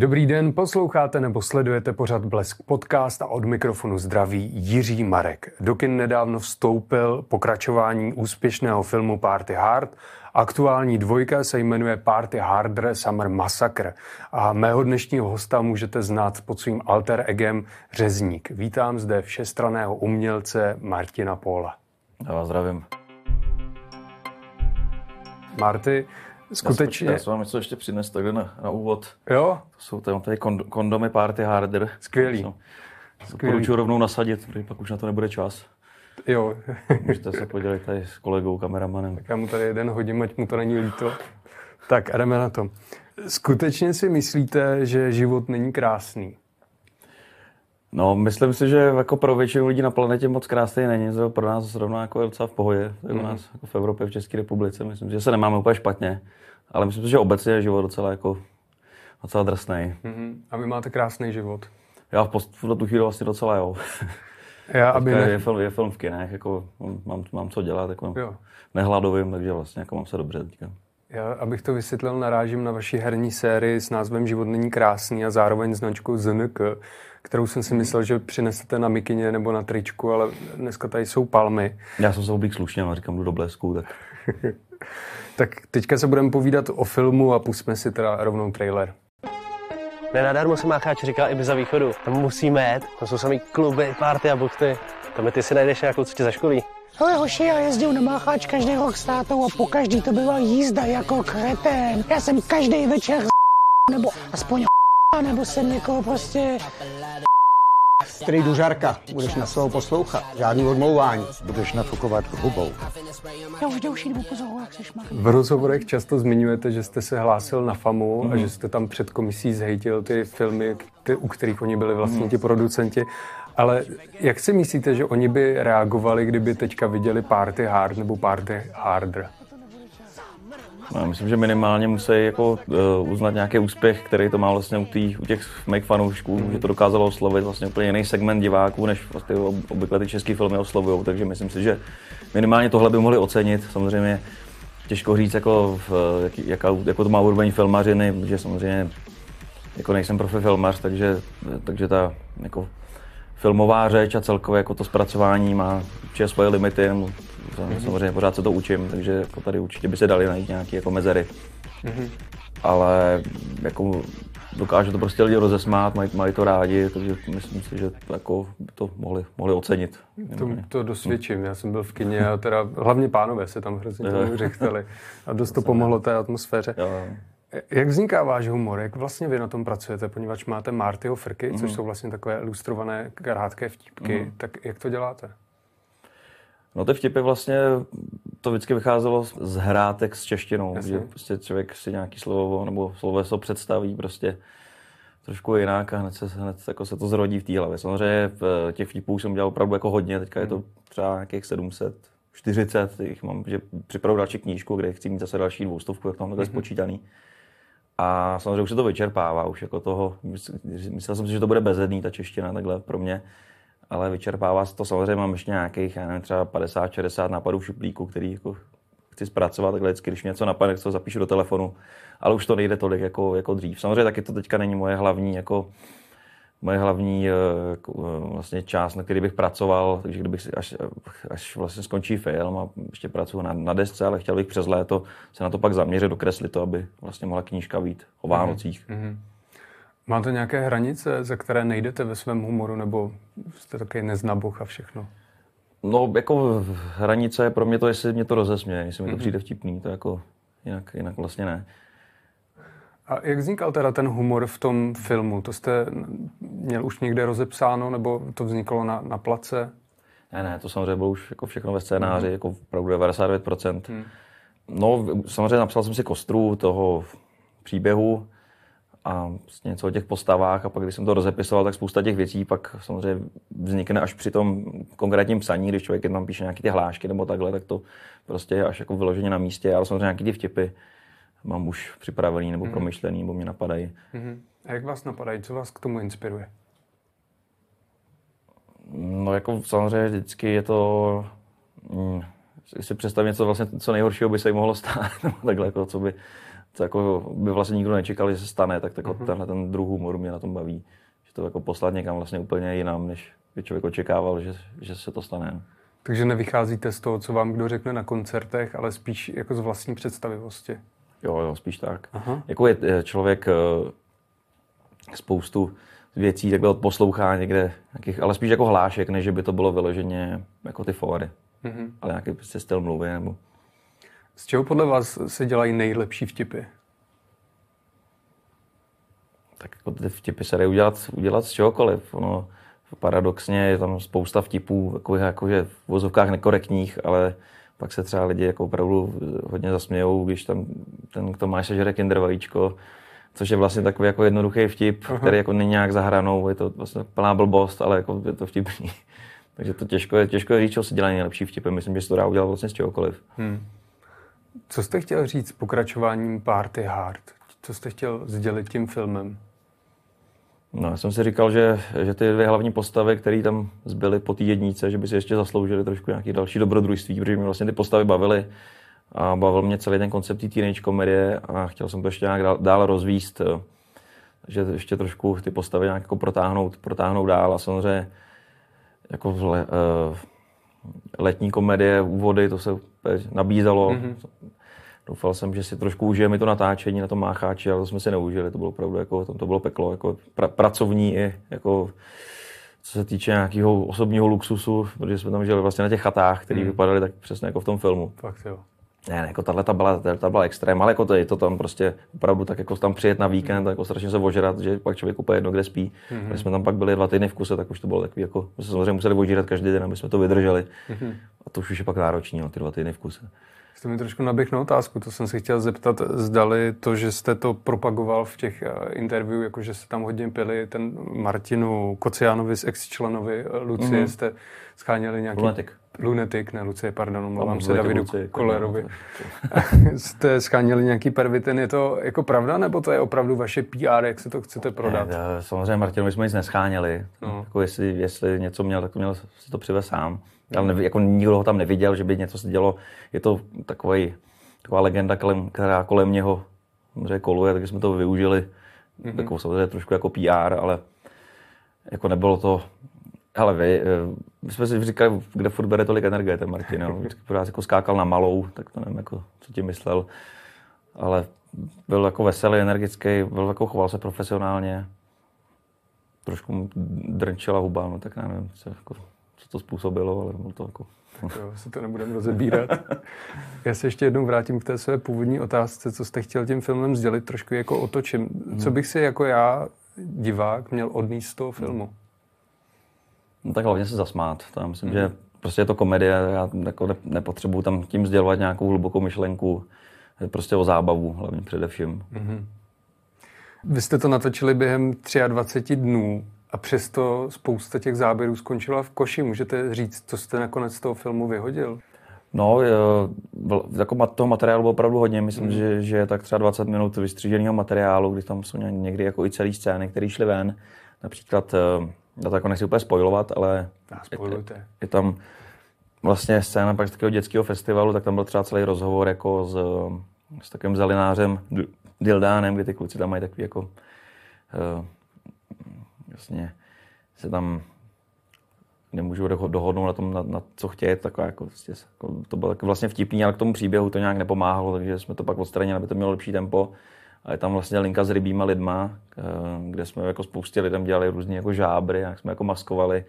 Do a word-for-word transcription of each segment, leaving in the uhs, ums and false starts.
Dobrý den, posloucháte nebo sledujete pořad Blesk Podcast a od mikrofonu zdraví Jiří Marek. Do kin nedávno vstoupil pokračování úspěšného filmu Party Hard. Aktuální dvojka se jmenuje Party Harder Summer Massacre a mého dnešního hosta můžete znát pod svým alter egem Řezník. Vítám zde všestranného umělce Martina Pohla. Já vás zdravím. Marty, skutečně. Já jsem vám něco ještě přines takhle na, na úvod. Jo? To jsou tady, tady kondomy Party Harder. Skvělý. Jsem, Skvělý. Poručuji rovnou nasadit, protože pak už na to nebude čas. Jo. Můžete se podělit tady s kolegou, kameramanem. Tak já mu tady jeden hodím, ať mu to není líto. Tak, jdeme na to. Skutečně si myslíte, že život není krásný? No, myslím si, že jako pro většinu lidí na planetě moc krásný není. Pro nás zrovna jako je docela v pohodě. U mm-hmm. nás jako v Evropě, v České republice. Myslím si, že se nemáme úplně špatně. Ale myslím si, že obecně je život docela, jako, docela drsnej. Mm-hmm. A vy máte krásný život? Já v podstatě tu chvíli vlastně docela jo. Já, aby ne... je, film, je film v kinech, jako mám, mám co dělat, jako nehladovím, takže vlastně jako mám se dobře. Díkám. Já, abych to vysvětlil, narážím na vaši herní sérii s názvem Život není krásný a zároveň značkou Z N K, kterou jsem si myslel, že přinesete na mikině nebo na tričku, ale dneska tady jsou palmy. Já jsem se oblík slušně, ale říkám, jdu do Blesku, tak... Tak teďka se budeme povídat o filmu a pusťme si teda rovnou trailer. Nenadarmo se Mácháč říká Ibiza východu. Tam musíme jet, tam jsou samý kluby, party a buchty. Tam ty si najdeš nějakou, co tě zaškolí. Hele hoši, já jezdil na Mácháč každý rok s tátou a po každý to byla jízda jako kretén. Já jsem každý večer z... nebo aspoň nebo jsem někoho prostě... Strý dužárka, budeš na svou poslouchat, žádný odmlouvání, budeš nafukovat hubou. Já už delší dobu pozoruju, jak se šmarím. V rozhovorech často zmiňujete, že jste se hlásil na FAMU mm. a že jste tam před komisí zhejtil ty filmy, ty, u kterých oni byli vlastně mm. ti producenti. Ale jak si myslíte, že oni by reagovali, kdyby teďka viděli Party Hard nebo Party Harder? No, myslím, že minimálně musí jako, uh, uznat nějaký úspěch, který to má vlastně u, tý, u těch mých fanoušků, mm. že to dokázalo oslovit vlastně úplně jiný segment diváků, než vlastně obvykle ty český filmy oslovují, takže myslím si, že minimálně tohle by mohli ocenit. Samozřejmě těžko říct, jako, v, jak, jaká, jako to má úroveň filmařiny, protože samozřejmě jako nejsem profi filmař, takže, takže ta jako, filmová řeč a celkově jako to zpracování má určitě svoje limity. Samozřejmě pořád se to učím, takže jako tady určitě by se dali najít nějaké jako mezery. Mm-hmm. Ale jako dokážu to prostě lidi rozesmát, mají, mají to rádi, takže myslím si, že jako to mohli, mohli ocenit. To, to dosvědčím, já jsem byl v kině a teda hlavně pánové se tam hrozně tomu řechtali a dost to pomohlo té atmosféře. Jo. Jak vzniká váš humor? Jak vlastně vy na tom pracujete? Poněvadž máte Martyho frky, mm-hmm. což jsou vlastně takové ilustrované krátké vtípky, mm-hmm. tak jak to děláte? No ty vtipy vlastně, to vždycky vycházelo z hrátek s češtinou, Jasně. že prostě člověk si nějaký slovo nebo sloveso představí prostě trošku jinak a hned se, hned jako se to zrodí v té hlavě. Samozřejmě v těch vtipů jsem dělal opravdu jako hodně, teďka je to třeba nějakých sedm set čtyřicet, jich mám, že připravu další knížku, kde chci mít zase další dvoustovku, jak tam takhle mm-hmm. spočítaný. A samozřejmě už se to vyčerpává, už jako toho, myslel jsem si, že to bude bezedný ta čeština takhle pro mě. Ale vyčerpává se to, samozřejmě mám ještě nějakých, já nevím, třeba padesát šedesát nápadů v šuplíku, který jako chci zpracovat, takhle vždycky, když mě něco napadne, tak to zapíšu do telefonu, ale už to nejde tolik jako, jako dřív. Samozřejmě taky to teďka není moje hlavní, jako, moje hlavní jako, vlastně část, na který bych pracoval, takže kdybych si, až, až vlastně skončí film a ještě pracuji na, na desce, ale chtěl bych přes léto se na to pak zaměřit, dokreslit to, aby vlastně mohla knížka být o Vánocích. Mm-hmm. Máte nějaké hranice, za které nejdete ve svém humoru, nebo jste takový neznaboch a všechno? No, jako hranice je pro mě to, jestli mě to rozesměje, jestli mi to mm-hmm. přijde vtipný, to jako jinak, jinak vlastně ne. A jak vznikal teda ten humor v tom filmu? To jste měl už někde rozepsáno, nebo to vzniklo na, na place? Ne, ne, to samozřejmě bylo už jako všechno ve scénáři, mm-hmm. jako opravdu devadesát devět procent. Mm. No, samozřejmě napsal jsem si kostru toho příběhu, a něco o těch postavách a pak, když jsem to rozepisoval, tak spousta těch věcí pak samozřejmě vznikne až při tom konkrétním psaní, když člověk tam píše nějaké ty hlášky nebo takhle, tak to prostě je až jako vyloženě na místě, ale samozřejmě nějaké ty vtipy mám už připravený nebo mm-hmm. promyšlený, nebo mě napadají. Mm-hmm. A jak vás napadají? Co vás k tomu inspiruje? No jako samozřejmě vždycky je to... Mm, si představím něco vlastně, co nejhoršího by se jim mohlo stát, nebo takhle, jako co by... co jako by vlastně nikdo nečekal, že se stane, tak, tak mm-hmm. tenhle ten druh humor mě na tom baví. Že to jako poslat někam vlastně úplně jinam, než by člověk očekával, že, že se to stane. Takže nevycházíte z toho, co vám kdo řekne na koncertech, ale spíš jako z vlastní představivosti. Jo, jo, spíš tak. Aha. Jako je člověk spoustu věcí takhle poslouchá někde, ale spíš jako hlášek, než by to bylo vyloženě jako ty fóry. Mm-hmm. Ale nějaký prostě styl mluvy nebo... Z čeho podle vás se dělají nejlepší vtipy? Tak jako ty vtipy se dají udělat, udělat z čehokoliv. Ono, paradoxně je tam spousta vtipů takových jakože v vozovkách nekorektních, ale pak se třeba lidi jako opravdu hodně zasmějou, když tam ten Tomáš sežere kinder vajíčko, což je vlastně takový jako jednoduchý vtip, aha, který jako není nějak za hranou, je to vlastně plná blbost, ale jako je to vtipný. Takže to těžko je, těžko je říct, co se dělá nejlepší vtipy. Myslím, že se to dá udělat vlastně z čehokoliv. Hmm. Co jste chtěl říct pokračováním Party Hard? Co jste chtěl sdělit tím filmem? No, já jsem si říkal, že, že ty dvě hlavní postavy, které tam zbyly po té jednice, že by si ještě zasloužili trošku nějaký další dobrodružství, protože mě vlastně ty postavy bavily a bavil mě celý ten koncept té teenage komedie a chtěl jsem to ještě nějak dál, dál rozvíst, že ještě trošku ty postavy nějak jako protáhnout, protáhnout dál a samozřejmě jako le, letní komedie, úvody, to se nabízalo. Mm-hmm. Doufal jsem, že si trošku užijeme to natáčení na tom Mácháči, ale to jsme si neužili, to bylo opravdu jako, tam to bylo peklo, jako pra, pracovní i jako, co se týče nějakého osobního luxusu, protože jsme tam žili vlastně na těch chatách, které mm. vypadaly tak přesně jako v tom filmu. Fakt jo. Ne, ne, jako tato byla, tato byla extrém, ale jako to je to tam prostě opravdu tak jako tam přijet na víkend, mm. jako strašně se ožrat, že pak člověk úplně jedno, kde spí. Mm. Když jsme tam pak byli dva týdny v kuse, tak už to bylo takový jako, my jsme samozřejmě museli ožírat každý den, aby jsme to vydrželi. Mm. A to už je pak náročný, no, ty dva týdny v kuse. Jste mi trošku naběhnou otázku, to jsem se chtěl zeptat, zdali to, že jste to propagoval v těch interview, jakože se tam hodně pili, ten Martinu Kociánovi z ex-členovi Lucie, mm-hmm. jste scháněli nějaký... Lunetik. Lunetik, ne Lucie, pardon, omlouvám se Davidu Kollerovi. Jste scháněli nějaký pervitin, je to jako pravda, nebo to je opravdu vaše P R, jak se to chcete prodat? Ne, ne, samozřejmě Martinovi jsme nic nescháněli, no. Jako jestli, jestli něco měl, tak to měl si to přivez sám. Ale ne, jako nikdo ho tam neviděl, že by něco se dělo. Je to takový, taková legenda, která kolem něho koluje, takže jsme to využili. Mm-hmm. Takovou samozřejmě trošku jako P R, ale jako nebylo to... Hele, vy, my jsme si říkali, kde furt bere tolik energie ten Martin. No. Vždycky pořád jako skákal na malou, tak to nevím, jako, co ti myslel. Ale byl jako veselý, energický, byl jako choval se profesionálně. Trošku mu drnčela huba, no tak nevím, co jako... co to způsobilo, ale bylo to jako... Tak jo, se to nebudeme rozebírat. Já se ještě jednou vrátím k té své původní otázce, co jste chtěl tím filmem sdělit, trošku jako otočím. Co bych si jako já, divák, měl odníst z toho filmu? No tak hlavně se zasmát. Já myslím, mm-hmm. že prostě je to komedie, já jako nepotřebuji tam tím sdělovat nějakou hlubokou myšlenku, prostě o zábavu, hlavně především. Mm-hmm. Vy jste to natočili během dvacet tři dnů. A přesto spousta těch záběrů skončila v koši. Můžete říct, co jste nakonec z toho filmu vyhodil? No, jako toho materiálu bylo opravdu hodně. Myslím, mm. že, že tak třeba dvacet minut vystříženého materiálu, kdy tam jsou někdy jako i celý scény, které šly ven. Například, já to jako nechci úplně spoilovat, ale je, je tam vlastně scéna pak z takového dětského festivalu, tak tam byl třeba celý rozhovor jako s, s takovým zelinářem Dildánem, kdy ty kluci tam mají takový jako... Vlastně se tam nemůžu dohodnout na tom, na, na co chtět, tak jako, vlastně, jako, to bylo tak vlastně vtipný, ale k tomu příběhu to nějak nepomáhalo, takže jsme to pak odstranili, aby to mělo lepší tempo. A je tam vlastně linka s rybýma lidma, kde jsme jako spoustě lidem dělali různý jako žábry, jak jsme jako maskovali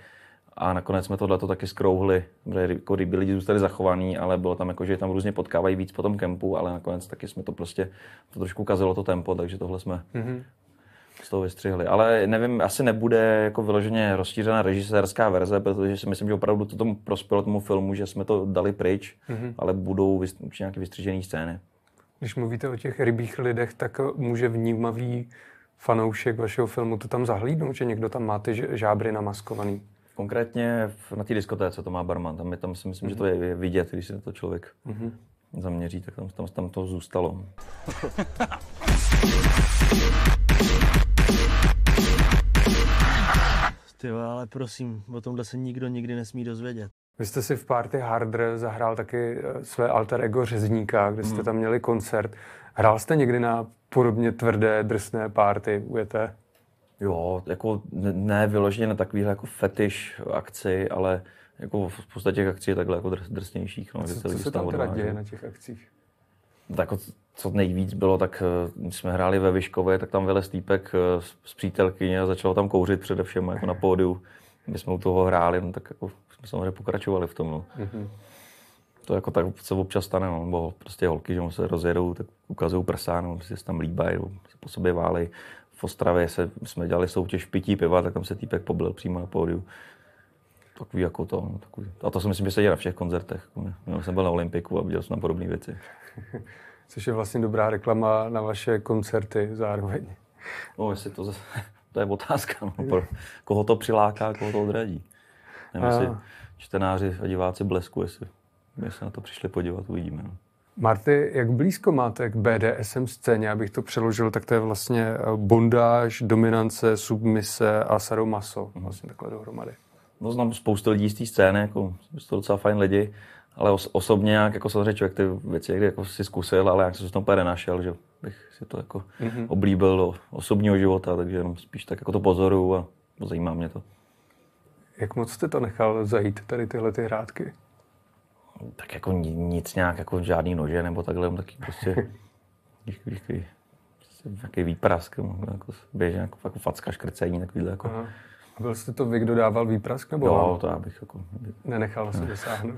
a nakonec jsme tohleto taky zkrouhli, protože jako rybí lidi zůstali zachovaný, ale bylo tam jako, že tam různě potkávají víc po tom kempu, ale nakonec taky jsme to prostě, to trošku kazilo to tempo, takže tohle jsme... Mm-hmm. z toho vystřihli. Ale nevím, asi nebude jako vyloženě rozšířená režisérská verze, protože si myslím, že opravdu to tomu prospělo tomu filmu, že jsme to dali pryč, mm-hmm. ale budou vystři- nějaké vystřižené scény. Když mluvíte o těch rybích lidech, tak může vnímavý fanoušek vašeho filmu to tam zahlídnout, že někdo tam má ty žábry namaskovaný? Konkrétně na té diskotéce to má barman. Tam, je, tam si myslím, mm-hmm. že to je vidět, když se na to člověk mm-hmm. zaměří, tak tam, tam, tam to zůstalo. Ty, ale prosím, o tomhle se nikdo nikdy nesmí dozvědět. Vy jste si v Party Harder zahrál taky své alter ego Řezníka, kde jste hmm. tam měli koncert. Hrál jste někdy na podobně tvrdé, drsné party, ujete? Jo, jako ne vyloženě na takovýhle jako fetiš akci, ale jako v podstatě těch akcí je takhle jako drs, drsnějších. No, co co se tam teda děje na těch akcích? Tak co nejvíc bylo, tak když jsme hráli ve Vyškově, tak tam vylez týpek z přítelkyně a začal tam kouřit především jako na pódiu. My jsme u toho hráli, no, tak jako jsme samozřejmě pokračovali v tom. No. Mm-hmm. To jako tak se občas stane, no, nebo prostě holky, že se rozjedou, tak ukazují prsa, no, prostě se tam líbají, no, se po sobě válej. V Ostravě se, jsme dělali soutěž pití piva, tak tam se týpek poblil přímo na pódiu. Takový jako to. No, takový. A to si myslím, že se dělá na všech koncertech. Já jsem byl na Olympiku a viděl jsem tam podobné věci. Což je vlastně dobrá reklama na vaše koncerty zároveň. No, jestli to, zase, to je otázka. No, koho to přiláká, koho to odradí. Nevím, a... jestli čtenáři a diváci Blesku, jestli my se na to přišli podívat, uvidíme. No. Marty, jak blízko máte k bé dé es em scéně? Abych to přeložil, tak to je vlastně bondáž, dominance, submise a sadomaso. Vlastně takhle dohromady. No, znám spoustu lidí z té scény, jako, jsou to docela fajn lidi, ale os- osobně nějak, jako samozřejmě člověk ty věci někdy jako si zkusil, ale jak jsem se v tom pár našel, že bych si to jako mm-hmm. oblíbil do osobního života, takže jenom spíš tak jako to pozoruju a zajímá mě to. Jak moc jste to nechal zajít, tady tyhle ty hrátky? Tak jako nic nějak, jako žádný nože nebo takhle, taky prostě nějaký prostě výprask, jako běžně jako, jako facka, škrcení, takovýhle jako. Aha. Byl jste to vy, kdo dával výprask, nebo? Jo, to já bych jako... Nenechal se dosáhnout.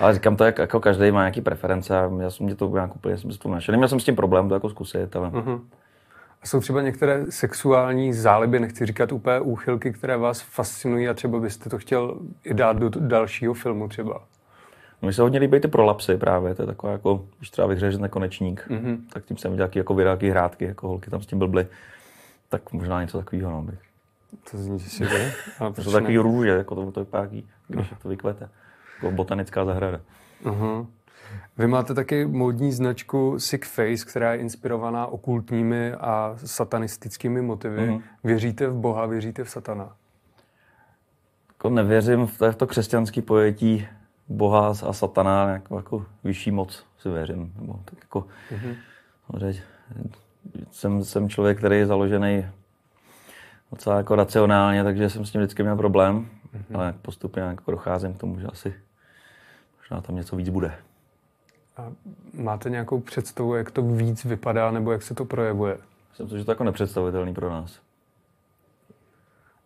Ale říkám to, jak, jako každý má nějaký preference a já jsem mě to nějak úplně, jsem se to našel. Neměl jsem s tím problém to jako zkusit, ale... Uh-huh. A jsou třeba některé sexuální záliby, nechci říkat úplně úchylky, které vás fascinují a třeba byste to chtěl i dát do dalšího filmu třeba? No, mi se hodně líbí ty prolapsy právě, to je taková jako, když třeba vyhřežet nekonečník, uh-huh. tak tím jsem viděl jako vydáky hrátky, jako holky tam s tím blbly, tak možná něco takového, no. To zní, že si bude. To jsou takový růže, jako to, to vypadá, když to vykvete. Jako botanická zahrada. Uh-huh. Vy máte taky módní značku Sick Face, která je inspirovaná okultními a satanistickými motivy. Uh-huh. Věříte v Boha, věříte v satana? Jako nevěřím v to křesťanské pojetí Boha a satana, jako, jako vyšší moc si věřím. Nebo tak jako, uh-huh. jsem, jsem člověk, který je založený docela jako racionálně, takže jsem s tím vždycky měl problém, mm-hmm. ale postupně jako docházím k tomu, že asi možná tam něco víc bude. A máte nějakou představu, jak to víc vypadá, nebo jak se to projevuje? Myslím si, že to jako nepředstavitelný pro nás.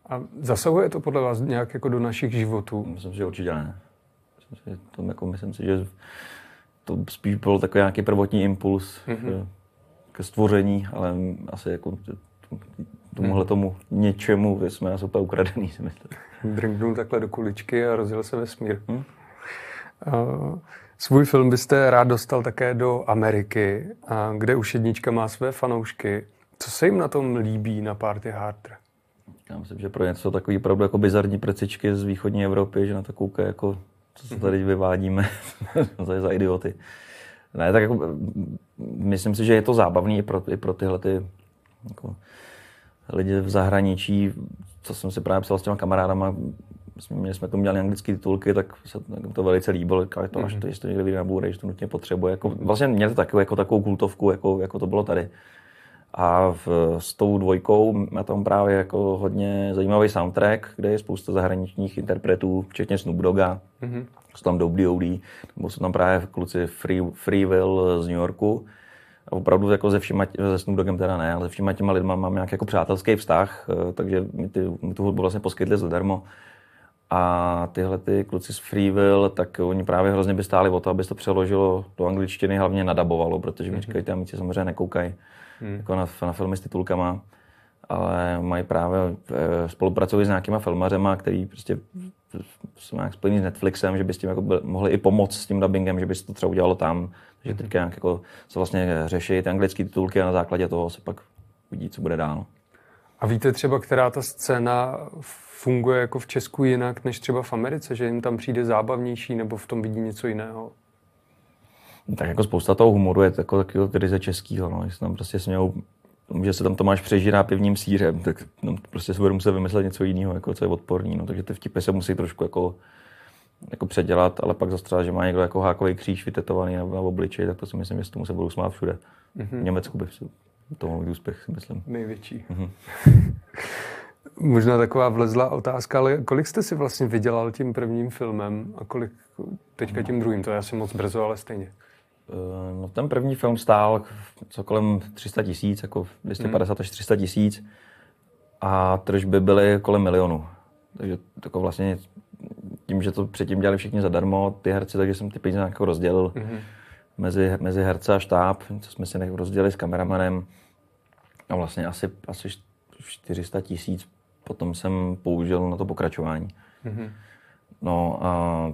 A zasahuje to podle vás nějak jako do našich životů? Myslím si, že určitě ne. Myslím si, to, jako, myslím si, že to spíš byl takový nějaký prvotní impuls mm-hmm. ke stvoření, ale asi jako... tomuhle tomu něčemu jsme asi úplně ukradený, si myslím. Drnknul takhle do kuličky a rozjel se vesmír. Hmm? Uh, svůj film byste rád dostal také do Ameriky, uh, kde už jednička má své fanoušky. Co se jim na tom líbí na Party Harder? Já myslím, že pro něco takový opravdu jako bizarní prcičky z východní Evropy, že na to koukají jako, co se tady vyvádíme za idioty. Ne, tak jako, myslím si, že je to zábavný i pro, i pro tyhle ty jako, lidi v zahraničí, co jsem si právě psal s těma kamarádama, my jsme to měli anglické titulky, tak se to velice líbilo, říkali to, až to, jestli to někde vyjde na Blu-ray, že to nutně potřebuje. Jako, vlastně měli to jako, takovou kultovku, jako, jako to bylo tady. A v, s tou dvojkou má tam právě jako hodně zajímavý soundtrack, kde je spousta zahraničních interpretů, včetně Snoop Dogga, mm-hmm. jsou tam dé ó dé, nebo jsou tam právě kluci Free, Free Will z New Yorku. A opravdu jako se všema, se Snoop Doggem teda ne, ale se všema těma lidma mám nějaký jako přátelský vztah, takže mi, ty, mi tu hudbu vlastně poskytli zadarmo. A tyhle ty kluci z Freeville, tak oni právě hrozně by stáli o to, aby se to přeložilo do angličtiny, hlavně nadabovalo, protože mm-hmm. mi říkají, ty amici samozřejmě nekoukají mm. jako na, na filmy s titulkama, ale mají právě, spolupracují s nějakýma filmařema, který prostě jsou nějak spojený s Netflixem, že by s tím jako byli, mohli i pomoct s tím dubbingem, že by se to třeba udělalo tam. Takže teďka nějak jako se vlastně řeší ty anglické titulky a na základě toho se pak uvidí, co bude dál. A víte třeba, která ta scéna funguje jako v Česku jinak než třeba v Americe, že jim tam přijde zábavnější nebo v tom vidí něco jiného? Tak jako spousta toho humoru je jako takového ryze českého, no, že se tam prostě smějou, že se tam Tomáš přežírá pivním sýrem, tak no, prostě se budou muset vymyslet něco jiného, jako co je odporný, no, takže ty vtipy se musí trošku jako jako předělat, ale pak zase třeba, že má někdo jako hákový kříž vytetovaný na, na obličeji, tak to si myslím, že tomu se budou smát všude. Mm-hmm. V Německu by to mohl být úspěch, si myslím. Největší. Mm-hmm. Možná taková vlezlá otázka, ale kolik jste si vlastně vydělal tím prvním filmem a kolik teďka tím druhým? To je asi moc brzo, ale stejně. No, ten první film stál co kolem tři sta tisíc, jako dvě stě padesát hmm. až tři sta tisíc a tržby byly kolem milionu. Takže jako vlastně tím, že to předtím dělali všichni zadarmo, ty herci, takže jsem ty peníze nějak rozdělil hmm. mezi, mezi herce a štáb, co jsme si rozdělili s kameramanem a vlastně asi, asi čtyři sta tisíc potom jsem použil na to pokračování. Mm-hmm. No a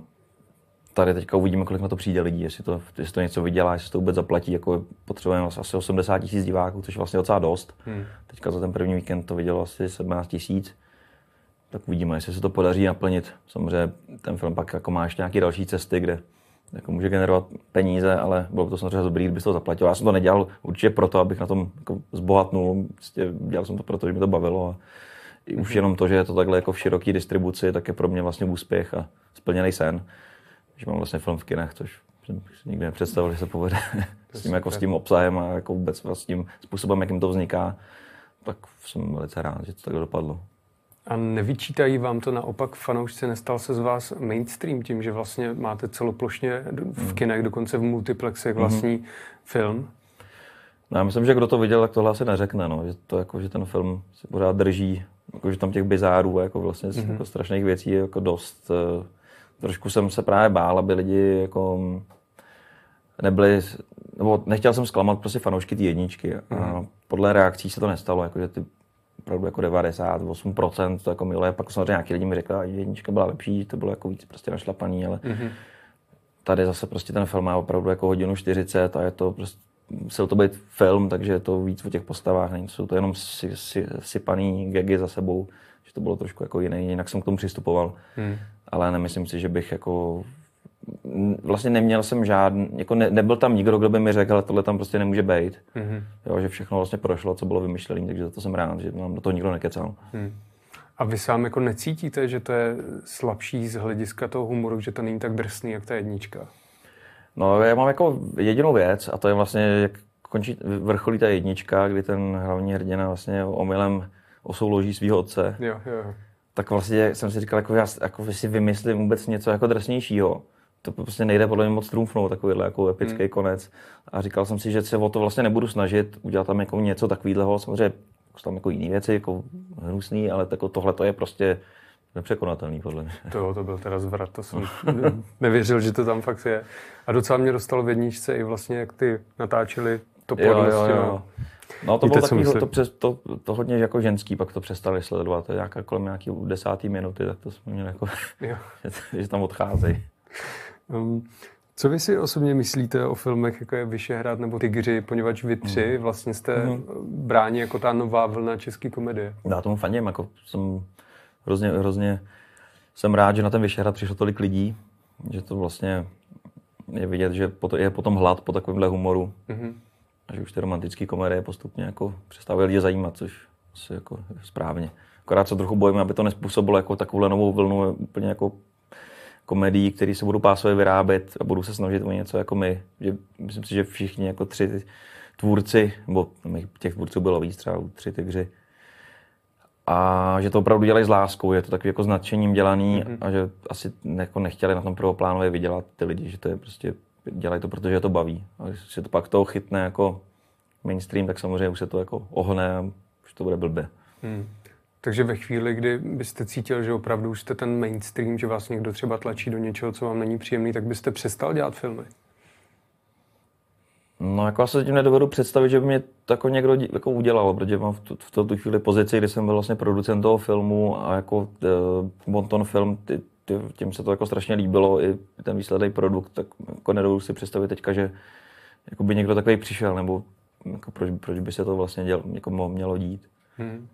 tady teďka uvidíme, kolik na to přijde lidí, jestli to, jestli to něco vydělá, jestli to vůbec zaplatí, jako potřebujeme asi osmdesát tisíc diváků, což je vlastně docela dost. Mm. Teďka za ten první víkend to vidělo asi sedmnáct tisíc, tak uvidíme, jestli se to podaří naplnit. Samozřejmě ten film pak jako má ještě nějaké další cesty, kde jako může generovat peníze, ale bylo by to samozřejmě dobrý, kdyby to zaplatil. Já jsem to nedělal určitě proto, abych na tom jako zbohatnul. Dělal jsem to proto, že mi to bavilo. A mm-hmm. už jenom to, že je to takhle jako v široké distribuci, tak je pro mě vlastně úspěch a splněný sen. Že mám vlastně film v kinech, což jsem nikdy nepředstavil, že se povede s tím, jako s tím obsahem a jako vůbec s tím způsobem, jakým to vzniká. Tak jsem velice rád, že to takhle dopadlo. A nevyčítají vám to naopak fanoušci, nestal se z vás mainstream tím, že vlastně máte celoplošně v kinech, dokonce v multiplexech vlastní mm-hmm. film? No, já myslím, že kdo to viděl, tak tohle asi neřekne, no. Že, to, jako, že ten film se pořád drží, jako, že tam těch bizárů jako vlastně mm-hmm. jako strašných věcí je jako dost. Trošku jsem se právě bál, aby lidi jako nebyli, nebo nechtěl jsem zklamat prostě fanoušky té jedničky mm-hmm. a podle reakcí se to nestalo, jako, že ty opravdu jako devadesát osm procent to jako miluje, pak samozřejmě nějaký lidi mi řekla, že jednička byla lepší, to bylo jako víc prostě našlapaný, ale mm-hmm. tady zase prostě ten film má opravdu jako hodinu čtyřicet a je to prostě, musel to být film, takže je to víc o těch postavách, není to jenom si, si, sypaný gagy za sebou, že to bylo trošku jako jiný, jinak jsem k tomu přistupoval, mm. ale nemyslím si, že bych jako vlastně neměl jsem žádný, jako ne, nebyl tam nikdo, kdo by mi řekl, ale tohle tam prostě nemůže být. Mm-hmm. Jo, že všechno vlastně prošlo, co bylo vymyšlené, takže za to jsem rád, že nám do toho nikdo nekecal. Mm. A vy sám jako necítíte, že to je slabší z hlediska toho humoru, že to není tak drsný, jak ta jednička? No, já mám jako jedinou věc a to je vlastně, jak končí vrcholí ta jednička, kdy ten hlavní hrdina vlastně omylem osouloží svýho otce. Jo, jo. Tak vlastně jsem si říkal, jako já jako si vymyslím vůbec něco jako drsnějšího. To prostě nejde podle mě moc trumfnout, takovýhle jako epický hmm. konec. A říkal jsem si, že se o to vlastně nebudu snažit, udělat tam jako něco takovýhleho. Samozřejmě tam jako jiné věci, jako hnusný, ale jako tohle to je prostě nepřekonatelný podle mě. To, to byl teda zvrat, to jsem nevěřil, že to tam fakt je. A docela mě dostalo v jedničce i vlastně, jak ty natáčeli to podle. Jo, jo, jo. No to bylo takový, to, to, to hodně jako ženský, pak to přestali sledovat. To je nějaká, kolem nějaký desáté minuty, tak to jsme měli jako, že, že tam odcházejí. Um, co vy si osobně myslíte o filmech, jako je Vyšehrad nebo Tygři, poněvadž vy tři vlastně jste mm. bráni jako ta nová vlna české komedie? Já tomu fandím, jako jsem hrozně, hrozně jsem rád, že na ten Vyšehrad přišlo tolik lidí, že to vlastně je vidět, že je potom hlad po takovémhle humoru, mm-hmm. a že už ty romantické komedie postupně jako přestávají lidi zajímat, což asi jako správně. Akorát se trochu bojím, aby to nespůsobilo jako takovou novou vlnu úplně jako komedií, které se budou pásově vyrábět a budou se snažit o něco jako my. Že, myslím si, že všichni jako tři tvůrci, nebo těch tvůrců bylo víc, třeba tři Tygři. A že to opravdu dělají s láskou, je to takový jako s nadšením dělaný, mm-hmm. a že asi jako nechtěli na tom prvoplánově vydělat ty lidi, že to je prostě, dělají to, protože to baví. A když se to pak toho chytne jako mainstream, tak samozřejmě už se to jako ohne a už to bude blbě. Mm. Takže ve chvíli, kdy byste cítil, že opravdu už jste ten mainstream, že vás někdo třeba tlačí do něčeho, co vám není příjemný, tak byste přestal dělat filmy? No, jako já se tím nedovedu představit, že by mě to jako někdo jako udělal, protože mám v, tu, v tu chvíli pozici, kdy jsem byl vlastně producent toho filmu a jako bonton film, ty, ty, tím se to jako strašně líbilo, i ten výsledný produkt, tak jako nedovedu si představit teďka, že jako by někdo takový přišel, nebo jako proč, proč by se to vlastně děl, jako mělo dít. Hmm.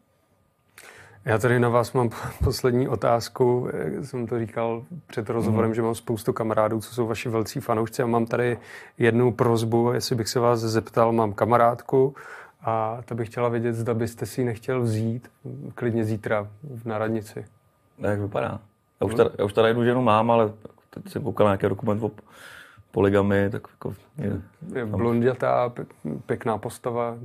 Já tady na vás mám poslední otázku. Jak jsem to říkal před rozhovorem, mm. že mám spoustu kamarádů, co jsou vaši velcí fanoušci. A mám tady jednu prosbu, jestli bych se vás zeptal, mám kamarádku a ta bych chtěla vědět, zda byste si ji nechtěl vzít klidně zítra na radnici. Jak vypadá? Já už tady jednu ženu mám, ale teď jsem koukal na nějaký dokument o poligamy, tak jako... Je, je blondětá, pěkná postava,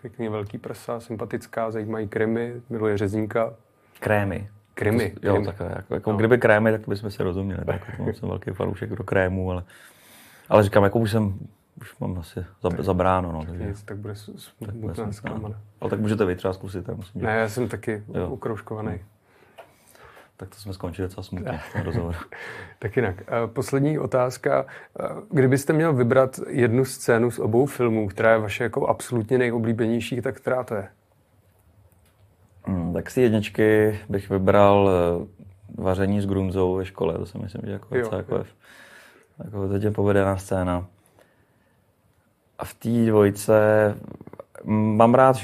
pěkný velký prsa, sympatická, zajímají kremy, miluje Řezníka. Krémy. Kremy. Jo, kremy. Takhle. Jako, jako no. Kdyby krémy, tak bychom se rozuměli. Tak, jako, jsem velký fanoušek do krémů, ale, ale říkám, jako už jsem... Už mám asi zabráno, no. Takže... Nic, tak bude smutná zklamaná. Ale tak můžete vy třeba zkusit, já musím dělat. Ne, já jsem taky jo. ukroužkovaný. Tak to jsme skončili docela smutně, ten rozhovor. Tak jinak. Poslední otázka. Kdybyste měl vybrat jednu scénu z obou filmů, která je vaše jako absolutně nejoblíbenější, tak která to je? Hmm, tak si jedničky bych vybral vaření s grunzou ve škole. To si myslím, že jako docela jako, jako teď povedená scéna. A v té dvojce mám rád uh,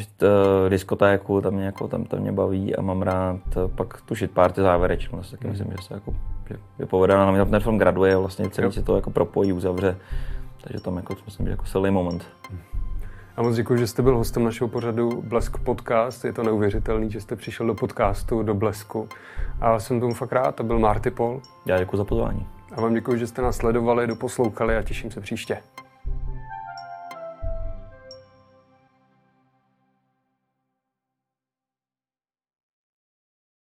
diskotéku, tam mě, jako, tam, tam mě baví a mám rád uh, pak tu shit party závěrečnou, tak mm. myslím, že se jako, že je povedená, na mě ten film graduje, vlastně celý se to jako propojí, uzavře, takže tam jako, myslím, že jako silný moment. Mm. A moc děkuji, že jste byl hostem našeho pořadu Blesk Podcast, je to neuvěřitelný, že jste přišel do podcastu, do Blesku a jsem tomu fakt rád, to byl Martin Pohl. Já děkuji za pozvání. A vám děkuji, že jste nás sledovali, doposlouchali a těším se příště.